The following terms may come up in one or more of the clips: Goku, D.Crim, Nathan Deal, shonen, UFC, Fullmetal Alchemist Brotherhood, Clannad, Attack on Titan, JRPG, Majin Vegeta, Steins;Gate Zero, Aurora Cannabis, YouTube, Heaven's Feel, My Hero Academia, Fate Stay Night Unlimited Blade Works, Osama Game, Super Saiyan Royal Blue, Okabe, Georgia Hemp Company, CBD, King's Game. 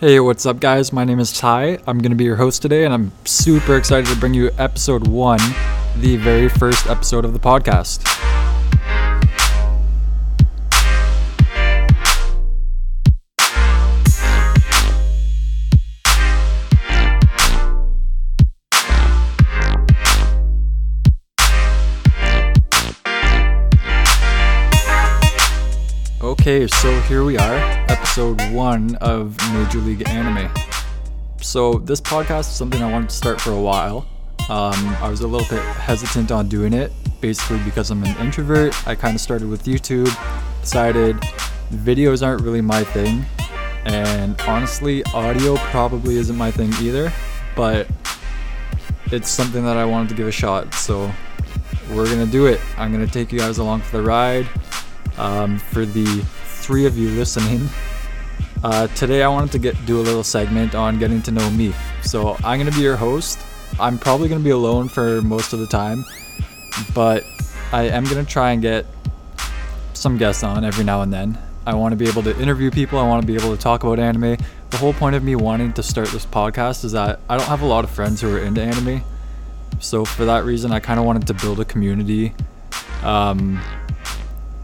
Hey, what's up guys? My name is Ty. I'm going to be your host today and I'm super excited to bring you episode 1, the very first episode of the podcast. Okay, so here we are, episode 1 of Major League Anime. So this podcast is something I wanted to start for a while. I was a little bit hesitant on doing it, basically because I'm an introvert. I kind of started with YouTube, decided videos aren't really my thing, and honestly, audio probably isn't my thing either, but it's something that I wanted to give a shot, so we're gonna do it. I'm gonna take you guys along for the ride. For the three of you listening, today I wanted to do a little segment on getting to know me. So I'm going to be your host. I'm probably going to be alone for most of the time, but I am going to try and get some guests on every now and then. I want to be able to interview people. I want to be able to talk about anime. The whole point of me wanting to start this podcast is that I don't have a lot of friends who are into anime. So for that reason, I kind of wanted to build a community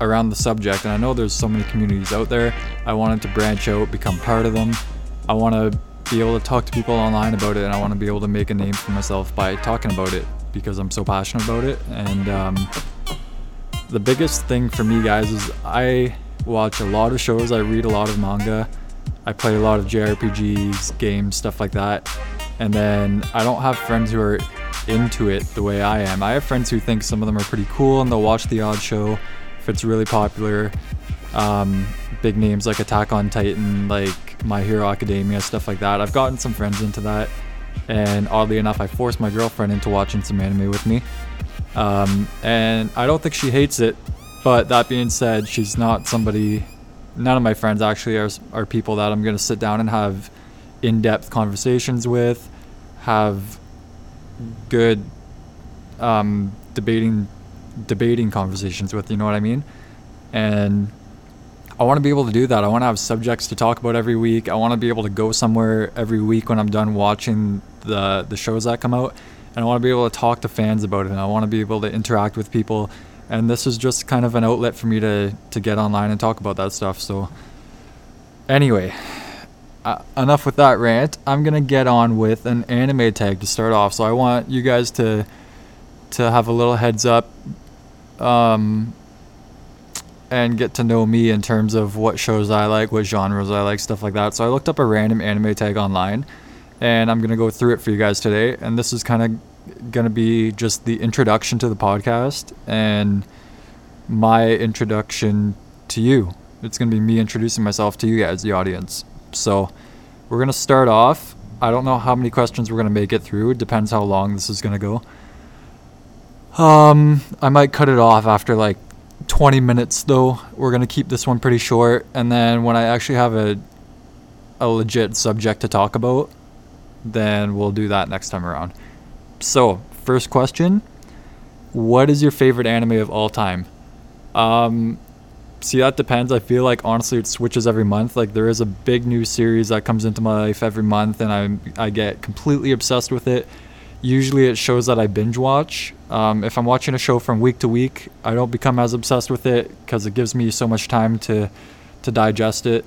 around the subject, and I know there's so many communities out there. I wanted to branch out, become part of them. I want to be able to talk to people online about it, and I want to be able to make a name for myself by talking about it because I'm so passionate about it. And the biggest thing for me, guys, is I watch a lot of shows, I read a lot of manga, I play a lot of JRPGs, games, stuff like that, and then I don't have friends who are into it the way I am. I have friends who think some of them are pretty cool and they'll watch the odd show if it's really popular, big names like Attack on Titan, like My Hero Academia, stuff like that. I've gotten some friends into that, and oddly enough, I forced my girlfriend into watching some anime with me, and I don't think she hates it, but that being said, she's not somebody, none of my friends actually are people that I'm going to sit down and have in-depth conversations with, have good debating conversations with, you know what I mean? And I want to be able to do that. I want to have subjects to talk about every week. I want to be able to go somewhere every week when I'm done watching the shows that come out, and I want to be able to talk to fans about it, and I want to be able to interact with people, and this is just kind of an outlet for me to get online and talk about that stuff. So anyway, enough with that rant. I'm gonna get on with an anime tag to start off. So I want you guys to have a little heads up and get to know me in terms of what shows I like, what genres I like, stuff like that. So I looked up a random anime tag online, and I'm going to go through it for you guys today. And this is kind of going to be just the introduction to the podcast and my introduction to you. It's going to be me introducing myself to you guys, the audience. So we're going to start off. I don't know how many questions we're going to make it through. It depends how long this is going to go. I might cut it off after like 20 minutes though. We're going to keep this one pretty short. And then when I actually have a legit subject to talk about, then we'll do that next time around. So first question, what is your favorite anime of all time? See, that depends. I feel like honestly it switches every month. Like there is a big new series that comes into my life every month and I get completely obsessed with it. Usually it shows that I binge watch. If I'm watching a show from week to week, I don't become as obsessed with it because it gives me so much time to digest it.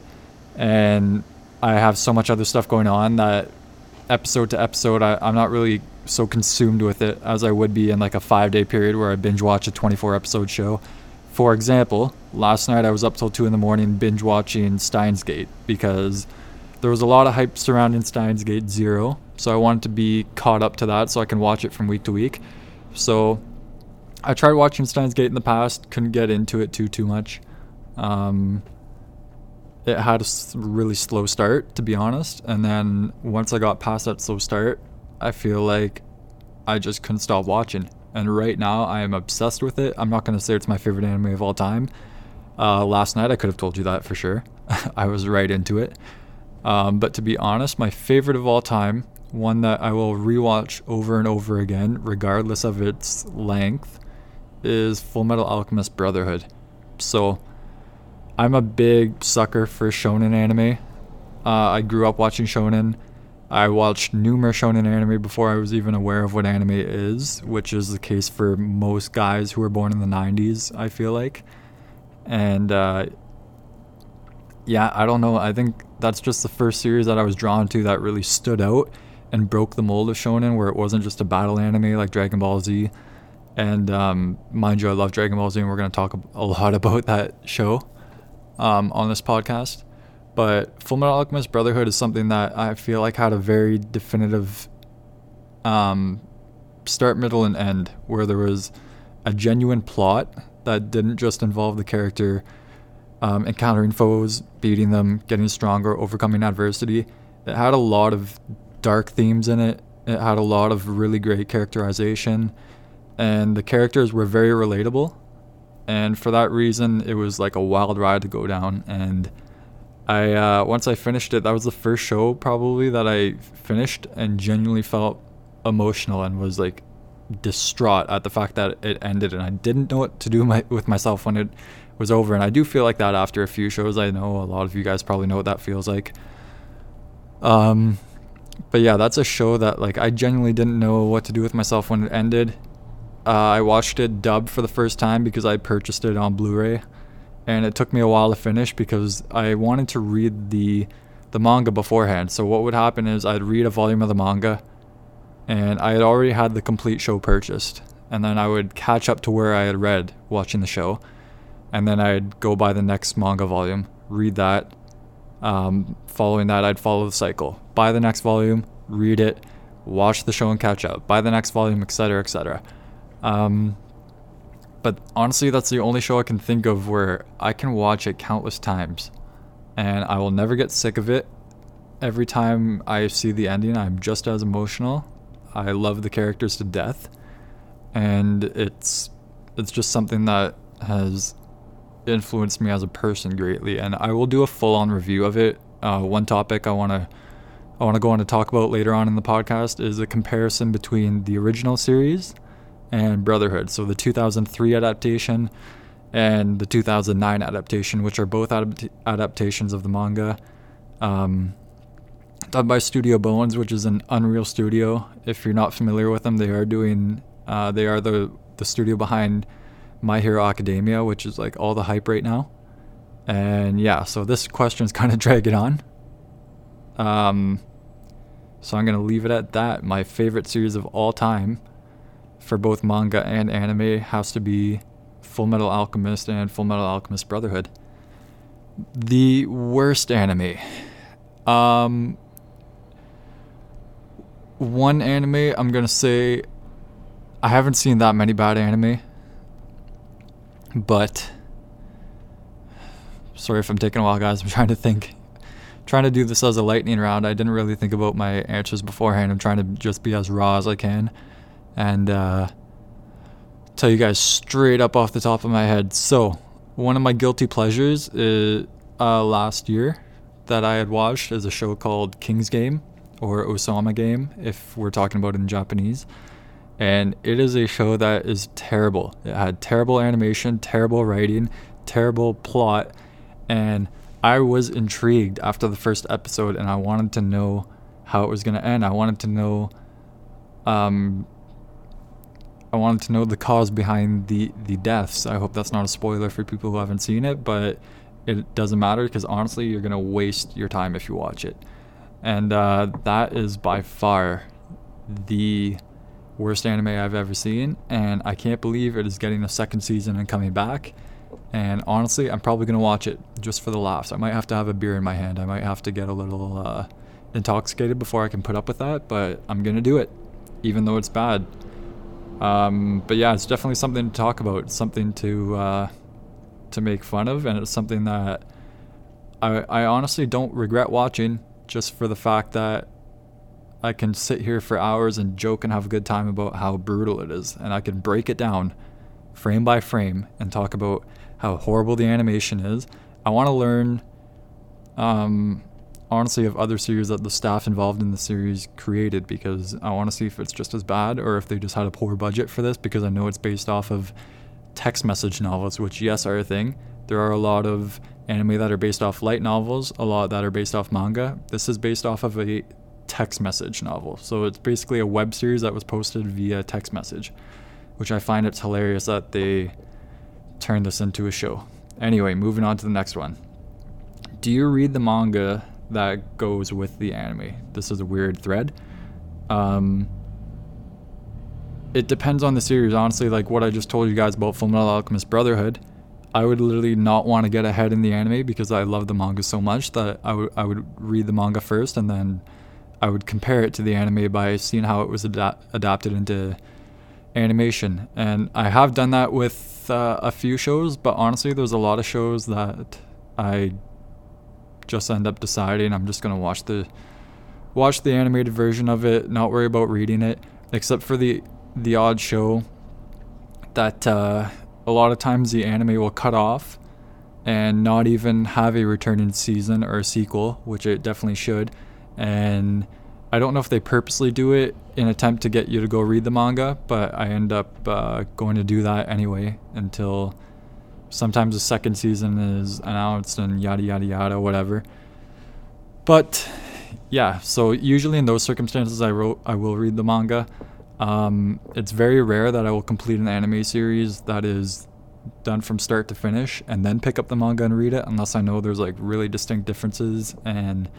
And I have so much other stuff going on that episode to episode, I'm not really so consumed with it as I would be in like a 5-day period where I binge watch a 24-episode show. For example, last night I was up till 2 in the morning binge watching Steins;Gate because there was a lot of hype surrounding Steins;Gate Zero, so I wanted to be caught up to that so I can watch it from week to week. So I tried watching Steins;Gate in the past, couldn't get into it too much. It had a really slow start, to be honest, and then once I got past that slow start, I feel like I just couldn't stop watching. And right now I am obsessed with it. I'm not going to say it's my favorite anime of all time. Last night I could have told you that for sure. I was right into it. But to be honest, my favorite of all time, one that I will rewatch over and over again, regardless of its length, is Fullmetal Alchemist Brotherhood. So I'm a big sucker for shonen anime. I grew up watching shonen. I watched numerous shonen anime before I was even aware of what anime is, which is the case for most guys who were born in the 90s, I feel like. And yeah, I don't know. I think that's just the first series that I was drawn to that really stood out and broke the mold of shonen, where it wasn't just a battle anime like Dragon Ball Z. And mind you, I love Dragon Ball Z, and we're going to talk a lot about that show on this podcast. But Fullmetal Alchemist Brotherhood is something that I feel like had a very definitive start, middle, and end, where there was a genuine plot that didn't just involve the character encountering foes, beating them, getting stronger, overcoming adversity. It had a lot of dark themes in it. It had a lot of really great characterization, and the characters were very relatable. And for that reason, it was like a wild ride to go down. And I once I finished it, that was the first show probably that I finished and genuinely felt emotional and was like distraught at the fact that it ended, and I didn't know what to do with myself when it was over. And I do feel like that after a few shows. I know a lot of you guys probably know what that feels like. But yeah, that's a show that like I genuinely didn't know what to do with myself when it ended. I watched it dubbed for the first time because I purchased it on Blu-ray. And it took me a while to finish because I wanted to read the manga beforehand. So what would happen is I'd read a volume of the manga, and I had already had the complete show purchased. And then I would catch up to where I had read watching the show. And then I'd go buy the next manga volume, read that. Following that, I'd follow the cycle. Buy the next volume, read it, watch the show and catch up. Buy the next volume, etc., etc. But honestly, that's the only show I can think of where I can watch it countless times and I will never get sick of it. Every time I see the ending, I'm just as emotional. I love the characters to death, and it's just something that has influenced me as a person greatly. And I will do a full-on review of it. One topic I want to go on to talk about later on in the podcast is a comparison between the original series and Brotherhood, so the 2003 adaptation and the 2009 adaptation, which are both adaptations of the manga, done by Studio Bones, which is an Unreal studio. If you're not familiar with them, they are doing they are the studio behind My Hero Academia, which is like all the hype right now. And yeah, so this question's kind of dragging on, so I'm gonna leave it at that. My favorite series of all time for both manga and anime has to be Fullmetal Alchemist and Fullmetal Alchemist Brotherhood. The worst anime. One anime I'm gonna say, I haven't seen that many bad anime, but sorry if I'm taking a while, guys. I'm trying to think. Trying to do this as a lightning round. I didn't really think about my answers beforehand. I'm trying to just be as raw as I can and tell you guys straight up off the top of my head. So one of my guilty pleasures is, last year that I had watched is a show called King's Game, or Osama Game if we're talking about it in Japanese. And it is a show that is terrible. It had terrible animation, terrible writing, terrible plot, and I was intrigued after the first episode, and I wanted to know how it was going to end. I wanted to know the cause behind the deaths. I hope that's not a spoiler for people who haven't seen it, but it doesn't matter because honestly, you're going to waste your time if you watch it. And that is by far the worst anime I've ever seen, and I can't believe it is getting a second season and coming back. And honestly, I'm probably going to watch it just for the laughs. I might have to have a beer in my hand. I might have to get a little intoxicated before I can put up with that, but I'm going to do it, even though it's bad. But yeah, it's definitely something to talk about. It's something to make fun of, and it's something that I honestly don't regret watching, just for the fact that I can sit here for hours and joke and have a good time about how brutal it is, and I can break it down frame by frame and talk about how horrible the animation is. I want to learn honestly of other series that the staff involved in the series created, because I want to see if it's just as bad or if they just had a poor budget for this, because I know it's based off of text message novels, which yes, are a thing, There are a lot of anime that are based off light novels, a lot that are based off manga. This is based off of a text message novel. So it's basically a web series that was posted via text message, which I find it's hilarious that they turned this into a show. Anyway, moving on to the next one. Do you read the manga that goes with the anime? This is a weird thread. It depends on the series, honestly. Like what I just told you guys about Fullmetal Alchemist Brotherhood, I would literally not want to get ahead in the anime because I love the manga so much that I would read the manga first, and then I would compare it to the anime by seeing how it was adapted into animation. And I have done that with a few shows, but honestly there's a lot of shows that I just end up deciding I'm just going to watch the animated version of it, not worry about reading it, except for the odd show that a lot of times the anime will cut off and not even have a returning season or a sequel, which it definitely should. And I don't know if they purposely do it in an attempt to get you to go read the manga, but I end up going to do that anyway until sometimes the second season is announced and yada yada yada, whatever. But yeah, so usually in those circumstances I will read the manga. It's very rare that I will complete an anime series that is done from start to finish and then pick up the manga and read it, unless I know there's like really distinct differences and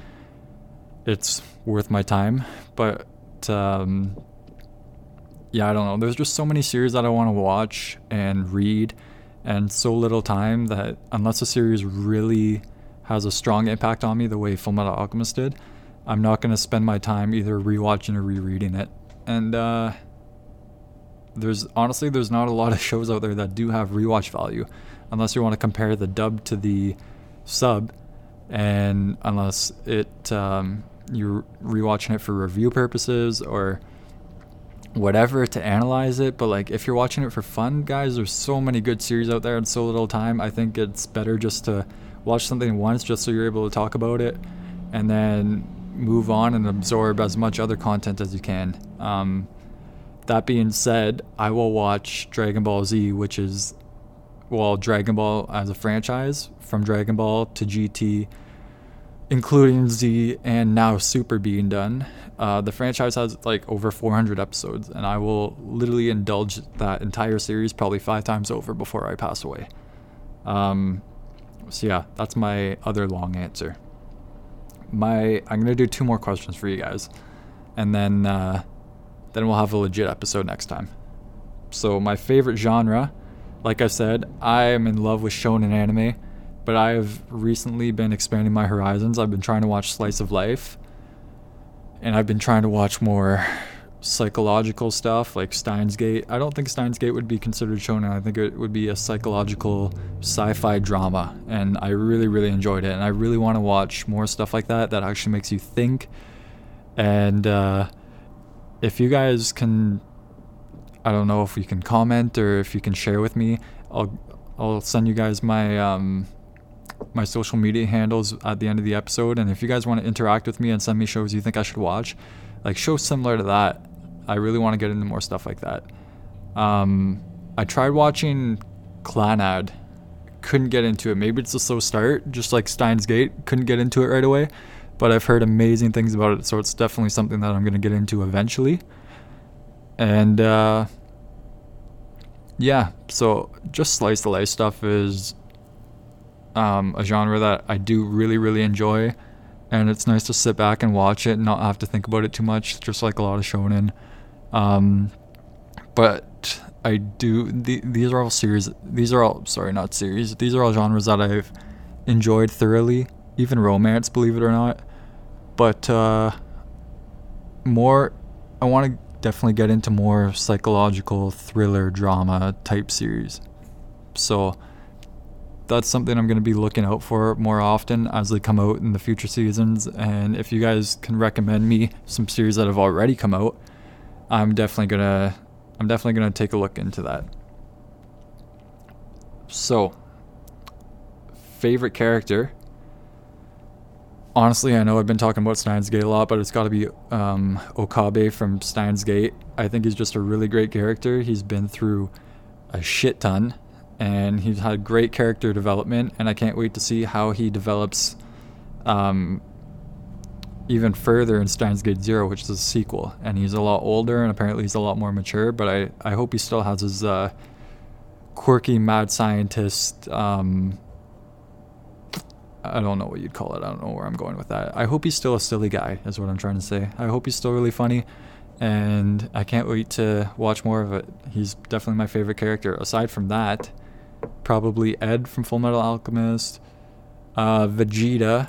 it's worth my time. But yeah, I don't know, there's just so many series that I want to watch and read and so little time that unless a series really has a strong impact on me the way Fullmetal Alchemist did, I'm not going to spend my time either rewatching or rereading it. And there's not a lot of shows out there that do have rewatch value, unless you want to compare the dub to the sub, and unless it you're rewatching it for review purposes or whatever to analyze it. But like if you're watching it for fun, guys, there's so many good series out there in so little time. I think it's better just to watch something once just so you're able to talk about it and then move on and absorb as much other content as you can. That being said, I will watch Dragon Ball Z, which is, well, Dragon Ball as a franchise, from Dragon Ball to GT, including Z and now Super being done. The franchise has like over 400 episodes, and I will literally indulge that entire series probably 5 times over before I pass away. So yeah, that's my other long answer. I'm gonna do 2 more questions for you guys, and then we'll have a legit episode next time. So my favorite genre, like I said, I am in love with shonen anime, but I have recently been expanding my horizons. I've been trying to watch slice of life, and I've been trying to watch more psychological stuff like Steins;Gate. I don't think Steins;Gate would be considered shonen. I think it would be a psychological sci-fi drama, and I really, really enjoyed it. And I really want to watch more stuff like that actually makes you think. And if you guys can, I don't know if you can comment or if you can share with me, I'll send you guys my my social media handles at the end of the episode. And if you guys want to interact with me and send me shows you think I should watch, like shows similar to that, I really want to get into more stuff like that. I tried watching Clannad, couldn't get into it. Maybe it's a slow start, just like Steins;Gate, couldn't get into it right away, but I've heard amazing things about it, so it's definitely something that I'm going to get into eventually. And yeah, so just slice of life stuff is a genre that I do really, really enjoy. And it's nice to sit back and watch it and not have to think about it too much, just like a lot of shonen. But I do... These are all series... These are all... Sorry, not series. These are all genres that I've enjoyed thoroughly. Even romance, believe it or not. But more... I want to definitely get into more psychological thriller drama type series. So... that's something I'm going to be looking out for more often as they come out in the future seasons. And if you guys can recommend me some series that have already come out, I'm definitely gonna take a look into that. So, favorite character. Honestly, I know I've been talking about Steins;Gate a lot, but it's got to be Okabe from Steins;Gate. I think he's just a really great character. He's been through a shit ton. and he's had great character development, and I can't wait to see how he develops even further in Steins;Gate Zero, which is a sequel, and he's a lot older and apparently he's a lot more mature, but I hope he still has his quirky mad scientist, I don't know what you'd call it. I don't know where I'm going with that. I hope he's still a silly guy, is what I'm trying to say. I hope he's still really funny, and I can't wait to watch more of it. He's definitely my favorite character. Aside from that, probably Ed from Fullmetal Alchemist, Vegeta.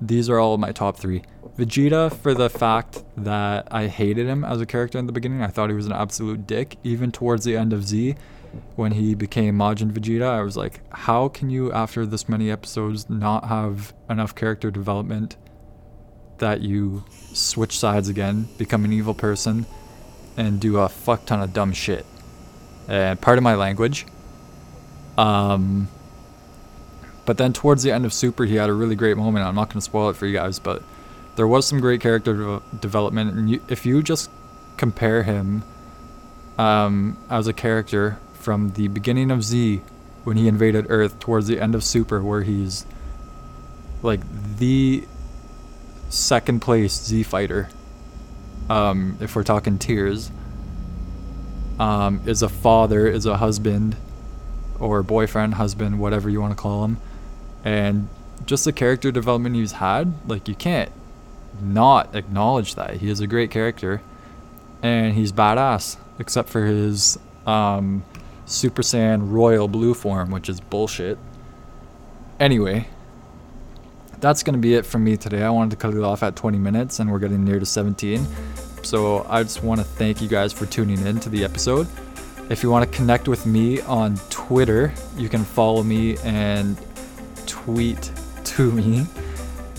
These are all my top three. Vegeta, for the fact that I hated him as a character in the beginning. I thought he was an absolute dick. Even towards the end of Z, when he became Majin Vegeta, I was like, how can you, after this many episodes, not have enough character development that you switch sides again, become an evil person, and do a fuck ton of dumb shit? And pardon my language. But then towards the end of Super, he had a really great moment. I'm not going to spoil it for you guys, but there was some great character development. And if you just compare him as a character from the beginning of Z, when he invaded Earth, towards the end of Super, where he's like the second place Z fighter, if we're talking tiers, is a father, is a husband, or boyfriend, husband, whatever you want to call him, and just the character development he's had, like, you can't not acknowledge that. He is a great character, and he's badass, except for his Super Saiyan Royal Blue form, which is bullshit. Anyway, that's going to be it from me today. I wanted to cut it off at 20 minutes, and we're getting near to 17, so I just want to thank you guys for tuning in to the episode. If you want to connect with me on Twitter, you can follow me and tweet to me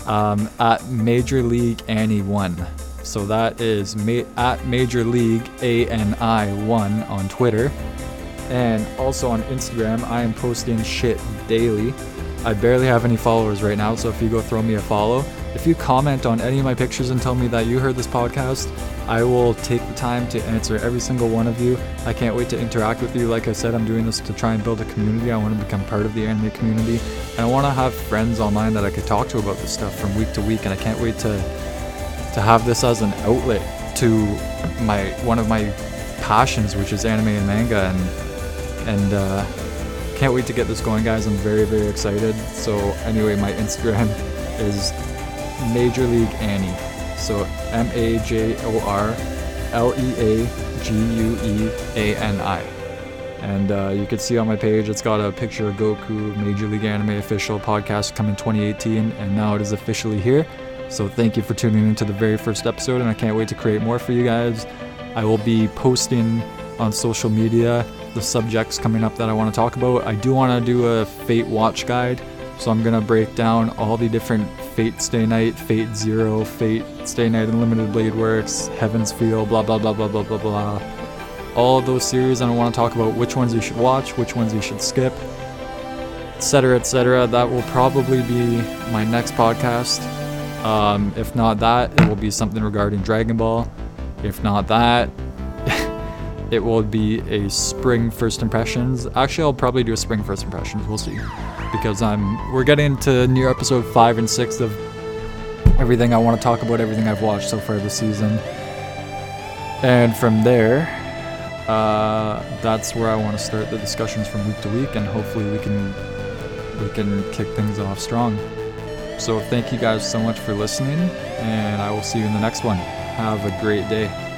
at Major League Annie 1. So that is at Major League ANI1 on Twitter. And also on Instagram, I am posting shit daily. I barely have any followers right now, so if you go throw me a follow. If you comment on any of my pictures and tell me that you heard this podcast, I will take the time to answer every single one of you. I can't wait to interact with you. Like I said, I'm doing this to try and build a community. I want to become part of the anime community. And I want to have friends online that I could talk to about this stuff from week to week. And I can't wait to have this as an outlet to one of my passions, which is anime and manga. And can't wait to get this going, guys. I'm very, very excited. So anyway, my Instagram is Major League Annie. So MAJORLEAGUEANI. And you can see on my page, it's got a picture of Goku, Major League Anime official podcast coming 2018, and now it is officially here. So thank you for tuning in to the very first episode, and I can't wait to create more for you guys. I will be posting on social media the subjects coming up that I want to talk about. I do want to do a Fate Watch Guide, so I'm going to break down all the different Fate Stay Night, Fate Zero, Fate Stay Night Unlimited Blade Works, Heaven's Feel, blah, blah, blah, blah, blah, blah, blah. All of those series, and I want to talk about which ones you should watch, which ones you should skip, etc., etc. That will probably be my next podcast. If not that, it will be something regarding Dragon Ball. If not that, it will be a spring first impressions. Actually, I'll probably do a spring first impressions. We'll see, because we're getting to near episode 5 and 6 of everything I want to talk about, everything I've watched so far this season, and from there, that's where I want to start the discussions from week to week, and hopefully we can kick things off strong. So thank you guys so much for listening, and I will see you in the next one. Have a great day.